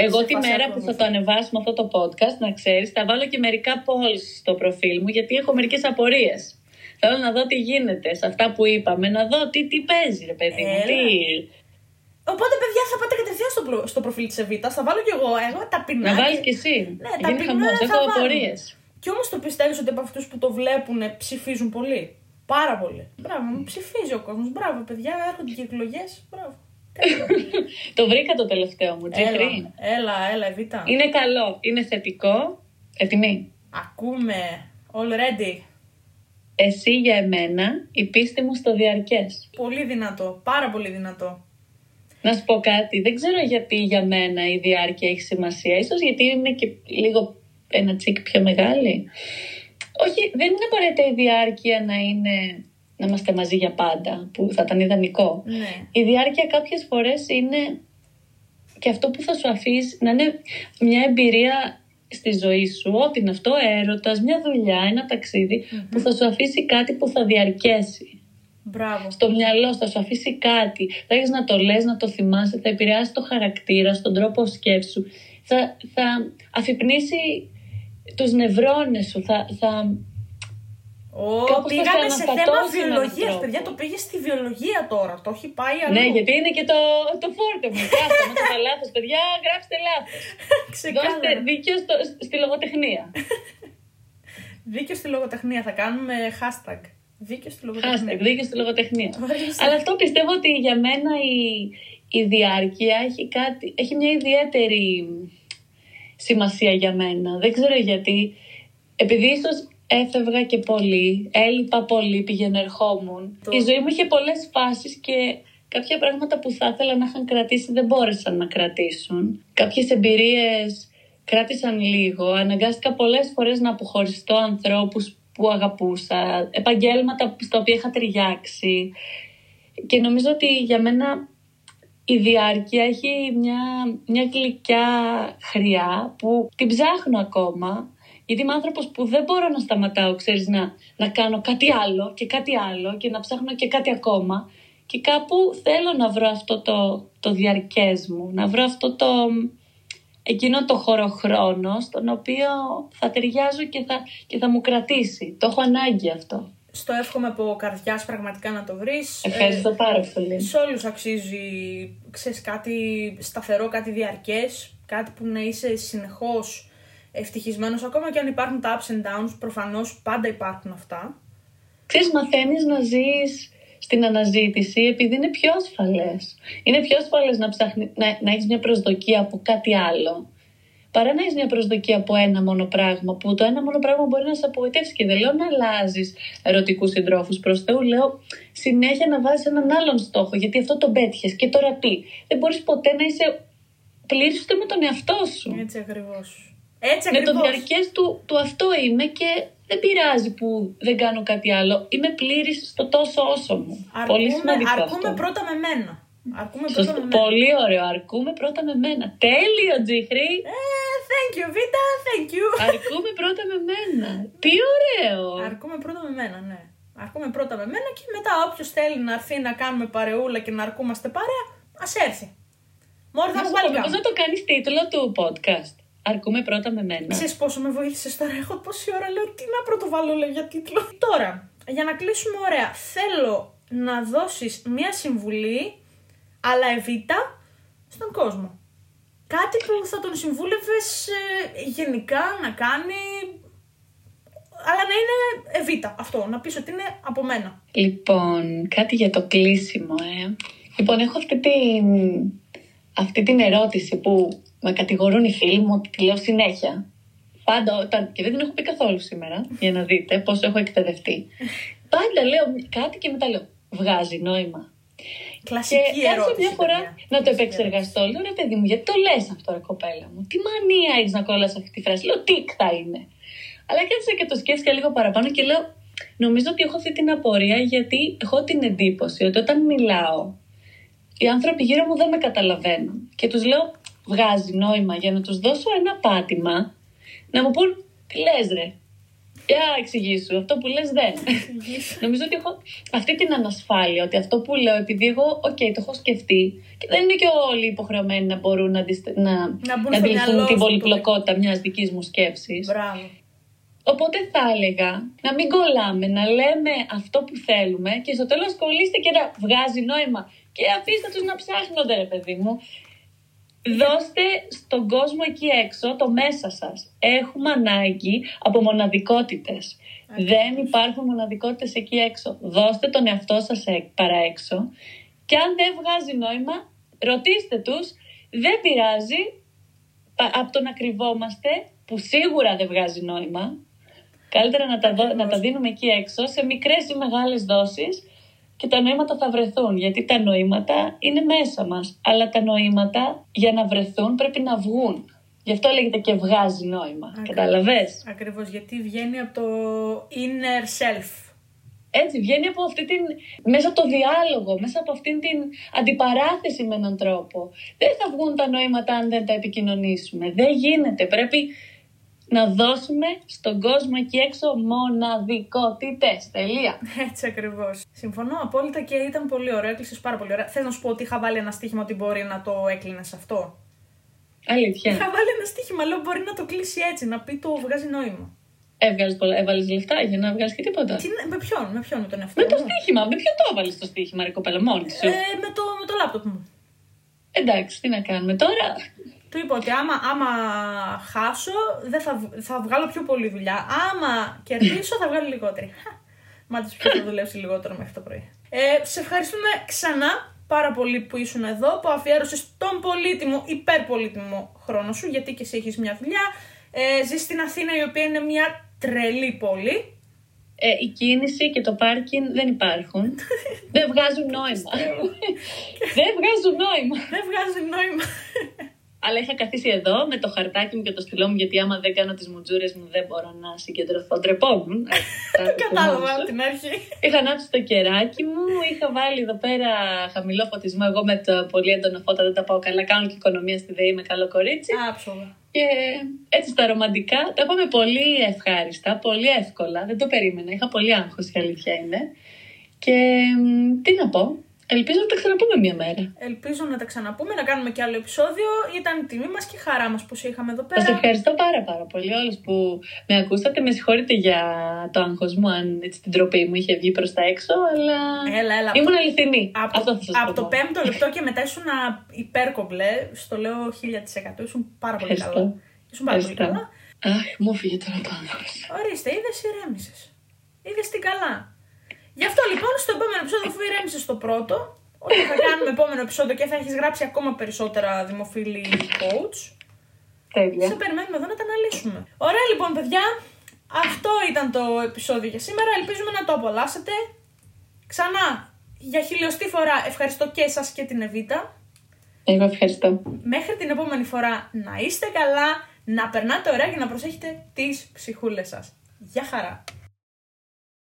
Εγώ τη μέρα που θα το ανεβάσουμε αυτό το podcast, να ξέρεις, θα βάλω και μερικά polls στο προφίλ μου, γιατί έχω μερικές απορίες. Θέλω να δω τι γίνεται σε αυτά που είπαμε, να δω τι παίζει, ρε παιδί μου. Οπότε, παιδιά, θα πάτε κατευθείαν στο προφίλ της Εβίτας. Θα βάλω κι εγώ ταπεινά. Να βάλεις κι εσύ. Ναι, ταπεινά έχω απορίες. Κι όμως το πιστεύεις ότι από αυτούς που το βλέπουν ψηφίζουν πολύ? Πάρα πολύ. Μπράβο, ψηφίζει ο κόσμος. Μπράβο, παιδιά, έρχονται και εκλογές. Μπράβο. Το βρήκα το τελευταίο μου, Τζίχρη. Έλα, Εβίτα. Είναι καλό, είναι θετικό. Έτοιμη? Ακούμε. Already. Εσύ για εμένα, η πίστη μου στο διαρκές. Πολύ δυνατό, πάρα πολύ δυνατό. Να σου πω κάτι, δεν ξέρω γιατί για μένα η διάρκεια έχει σημασία. Ίσως γιατί είμαι και λίγο ένα τσίκ πιο μεγάλη. Όχι, δεν είναι απαραίτητα η διάρκεια να είμαστε μαζί για πάντα, που θα ήταν ιδανικό. Ναι. Η διάρκεια κάποιες φορές είναι και αυτό που θα σου αφήσει, να είναι μια εμπειρία στη ζωή σου, ό,τι είναι αυτό, έρωτας, μια δουλειά, ένα ταξίδι, που θα σου αφήσει κάτι που θα διαρκέσει. Μπράβο. Στο μυαλό θα σου αφήσει κάτι. Θα έχεις να το λες, να το θυμάσαι, θα επηρεάσει το χαρακτήρα, στον τρόπο σκέψης σου. Θα αφυπνίσει τους νευρώνες σου. Πήγαμε σε θέμα βιολογίας, παιδιά. Το πήγες στη βιολογία τώρα. Το έχει πάει αλλού. Ναι, γιατί είναι και το φόρτο μου. Γράψτε λάθος, παιδιά. Γράψτε λάθος. Δώστε δίκιο στη λογοτεχνία. Δίκιο στη λογοτεχνία. Θα κάνουμε hashtag. Δίκαιο στη λογοτεχνία. Αλλά αυτό πιστεύω ότι για μένα η διάρκεια έχει μια ιδιαίτερη σημασία για μένα. Δεν ξέρω γιατί. Επειδή ίσως έφευγα και πολύ, έλειπα πολύ, πηγαίνω, ερχόμουν. Η ζωή μου είχε πολλές φάσεις και κάποια πράγματα που θα ήθελα να είχαν κρατήσει δεν μπόρεσαν να κρατήσουν. Κάποιες εμπειρίες κράτησαν λίγο. Αναγκάστηκα πολλές φορές να αποχωριστώ ανθρώπους που αγαπούσα, επαγγέλματα στα οποία είχα ταιριάξει. Και νομίζω ότι για μένα η διάρκεια έχει μια γλυκιά χρειά που την ψάχνω ακόμα, γιατί είμαι άνθρωπος που δεν μπορώ να σταματάω, ξέρεις, να κάνω κάτι άλλο και κάτι άλλο και να ψάχνω και κάτι ακόμα. Και κάπου θέλω να βρω αυτό το διαρκές μου, να βρω αυτό εκείνο το χωροχρόνο στον οποίο θα ταιριάζω και θα μου κρατήσει. Το έχω ανάγκη αυτό. Στο εύχομαι από καρδιάς πραγματικά να το βρεις. Ευχαριστώ πάρα πολύ. Σε όλους αξίζει, ξέρεις, κάτι σταθερό, κάτι διαρκές, κάτι που να είσαι συνεχώς ευτυχισμένος, ακόμα και αν υπάρχουν τα ups and downs, προφανώς πάντα υπάρχουν αυτά. Ξέρεις, μαθαίνεις να ζεις στην αναζήτηση, επειδή είναι πιο ασφαλές. Είναι πιο ασφαλές να έχεις μια προσδοκία από κάτι άλλο, παρά να έχεις μια προσδοκία από ένα μόνο πράγμα, που το ένα μόνο πράγμα μπορεί να σε απογοητεύσει. Και δεν λέω να αλλάζεις ερωτικούς συντρόφους, προς Θεού, λέω συνέχεια να βάζεις έναν άλλον στόχο, γιατί αυτό τον πέτυχες και τώρα τι. Δεν μπορείς ποτέ να είσαι πλήρης ούτε με τον εαυτό σου. Έτσι ακριβώς. Με τον διαρκές του αυτό είμαι και δεν πειράζει που δεν κάνω κάτι άλλο. Είμαι πλήρης στο τόσο όσο μου. Πολύ σημαντικό αυτό. Αρκούμε πρώτα με μένα. Πολύ ωραίο. Αρκούμε πρώτα με μένα. Τέλειο, Τζίχρη. Thank you, Βίτα. Thank you. Αρκούμε πρώτα με μένα. Τι ωραίο. Αρκούμε πρώτα με μένα, ναι. Αρκούμε πρώτα με μένα και μετά όποιος θέλει να έρθει να κάνουμε παρεούλα και να αρκούμαστε παρέα, ας έρθει. Πώς να το κάνεις τίτλο του podcast? Αρκούμε πρώτα με μένα. Ξέρεις πόσο με βοήθησες τώρα? Έχω πόση ώρα λέω τι να πρωτοβάλω για τίτλο. Τώρα, για να κλείσουμε ωραία, θέλω να δώσεις μια συμβουλή, αλλά Εβίτα, στον κόσμο. Κάτι που θα τον συμβούλευες γενικά να κάνει, αλλά να είναι Εβίτα αυτό, να πεις ότι είναι από μένα. Λοιπόν, κάτι για το κλείσιμο, Λοιπόν, έχω αυτή την ερώτηση που με κατηγορούν οι φίλοι μου ότι τη λέω συνέχεια. Πάντα, και δεν την έχω πει καθόλου σήμερα, για να δείτε πώς έχω εκπαιδευτεί. Πάντα λέω κάτι και μετά λέω, βγάζει νόημα. Κλασική και ερώτηση. Μια φορά να το επεξεργαστώ. Λέω, ρε παιδί μου, γιατί το λες αυτό, ρε κοπέλα μου? Τι μανία έχεις να κόλλας αυτή τη φράση? Λέω, τικ θα είναι. Αλλά κάθισα και το σκέφτηκα λίγο παραπάνω και λέω, νομίζω ότι έχω αυτή την απορία, γιατί έχω την εντύπωση ότι όταν μιλάω, οι άνθρωποι γύρω μου δεν με καταλαβαίνουν. Και τους λέω, βγάζει νόημα, για να τους δώσω ένα πάτημα να μου πούν, τι λες, ρε? Για εξηγήσου, αυτό που λες δεν. Νομίζω ότι έχω αυτή την ανασφάλεια, ότι αυτό που λέω, επειδή εγώ, το έχω σκεφτεί και δεν είναι και όλοι υποχρεωμένοι να μπορούν να αντιληφθούν την πολυπλοκότητα μιας δικής μου σκέψης. Μπράβο. Οπότε θα έλεγα να μην κολλάμε, να λέμε αυτό που θέλουμε και στο τέλος κολλήστε και να βγάζει νόημα. Και αφήστε τους να ψάχνονται, ρε παιδί μου. Δώστε στον κόσμο εκεί έξω το μέσα σας. Έχουμε ανάγκη από μοναδικότητες. Δεν υπάρχουν μοναδικότητες εκεί έξω. Δώστε τον εαυτό σας παραέξω. Και αν δεν βγάζει νόημα, ρωτήστε τους. Δεν πειράζει από το να κρυβόμαστε, που σίγουρα δεν βγάζει νόημα. Καλύτερα να τα δίνουμε εκεί έξω, σε μικρές ή μεγάλες δόσεις. Και τα νοήματα θα βρεθούν, γιατί τα νοήματα είναι μέσα μας. Αλλά τα νοήματα για να βρεθούν πρέπει να βγουν. Γι' αυτό λέγεται και βγάζει νόημα. Καταλαβες? Ακριβώς, γιατί βγαίνει από το inner self. Έτσι, βγαίνει από αυτή την... μέσα από το διάλογο, μέσα από αυτήν την αντιπαράθεση με έναν τρόπο. Δεν θα βγουν τα νοήματα αν δεν τα επικοινωνήσουμε. Δεν γίνεται. Πρέπει να δώσουμε στον κόσμο εκεί έξω μοναδικότητες. Τελεία. Έτσι ακριβώς. Συμφωνώ απόλυτα και ήταν πολύ ωραίο. Έκλεισες πάρα πολύ ωραία. Θες να σου πω ότι είχα βάλει ένα στοίχημα ότι μπορεί να το έκλεινες αυτό? Αλήθεια. Είχα βάλει ένα στοίχημα, λέω, μπορεί να το κλείσει έτσι, να πει το βγάζει νόημα. Έβαλες λεφτά για να βγάλεις και τίποτα? Με ποιον, με τον εαυτό? Με το στοίχημα. Με ποιον το έβαλες το στοίχημα, ρε κοπέλα, μόνη σου? Με το λάπτοπ μου. Εντάξει, τι να κάνουμε τώρα. Του είπα ότι άμα χάσω, θα βγάλω πιο πολλή δουλειά. Άμα κερδίσω, θα βγάλω λιγότερη. Μάτις ποιο θα δουλεύσει λιγότερο μέχρι το πρωί. Σε ευχαριστούμε ξανά πάρα πολύ που ήσουν εδώ, που αφιέρωσες τον πολύτιμο, υπερπολύτιμο χρόνο σου, γιατί και εσύ έχεις μια δουλειά. Ζεις στην Αθήνα, η οποία είναι μια τρελή πόλη. Η κίνηση και το πάρκινγκ δεν υπάρχουν. Δεν βγάζουν νόημα. Δεν βγάζουν νόημα. Αλλά είχα καθίσει εδώ με το χαρτάκι μου και το στυλό μου, γιατί άμα δεν κάνω τις μουτζούρες μου δεν μπορώ να συγκεντρωθώ. Ντρεπόμουν. Το κατάλαβα από την αρχή. Είχα ανάψει το κεράκι μου, είχα βάλει εδώ πέρα χαμηλό φωτισμό. Εγώ με τα πολύ έντονα φώτα δεν τα πάω καλά. Κάνω και οικονομία στη ΔΕΗ, με καλό κορίτσι. Άψογα. Και έτσι τα ρομαντικά τα πάμε πολύ ευχάριστα, πολύ εύκολα. Δεν το περίμενα. Είχα πολύ άγχος, η αλήθεια είναι. Και τι να πω. Ελπίζω να τα ξαναπούμε μια μέρα. Ελπίζω να τα ξαναπούμε, να κάνουμε και άλλο επεισόδιο. Ήταν τιμή μας και χαρά μας που σε είχαμε εδώ πέρα. Σας ευχαριστώ πάρα πολύ όλους που με ακούσατε. Με συγχωρείτε για το άγχος μου, αν έτσι την τροπή μου είχε βγει προς τα έξω, αλλά έλα, ήμουν αληθινή. Από το 5ο λεπτό και μετά ήσουν υπέρκομπλε. Στο λέω 1000%. Ήσουν πάρα πολύ καλά. Αχ, μου φύγε τώρα το άγχος. Ορίστε, είδες, ηρέμησες. Είδες τι καλά. Γι' αυτό λοιπόν στο επόμενο επεισόδιο, αφού ηρέμησες στο πρώτο, όταν θα κάνουμε επόμενο επεισόδιο και θα έχεις γράψει ακόμα περισσότερα δημοφιλή coach, σε περιμένουμε εδώ να τα αναλύσουμε. Ωραία λοιπόν παιδιά, αυτό ήταν το επεισόδιο για σήμερα, ελπίζουμε να το απολαύσετε. Ξανά, για χιλιοστή φορά ευχαριστώ και εσάς και την Εβίτα. Εγώ ευχαριστώ. Μέχρι την επόμενη φορά να είστε καλά, να περνάτε ωραία και να προσέχετε τις ψυχούλες σας. Γεια χαρά!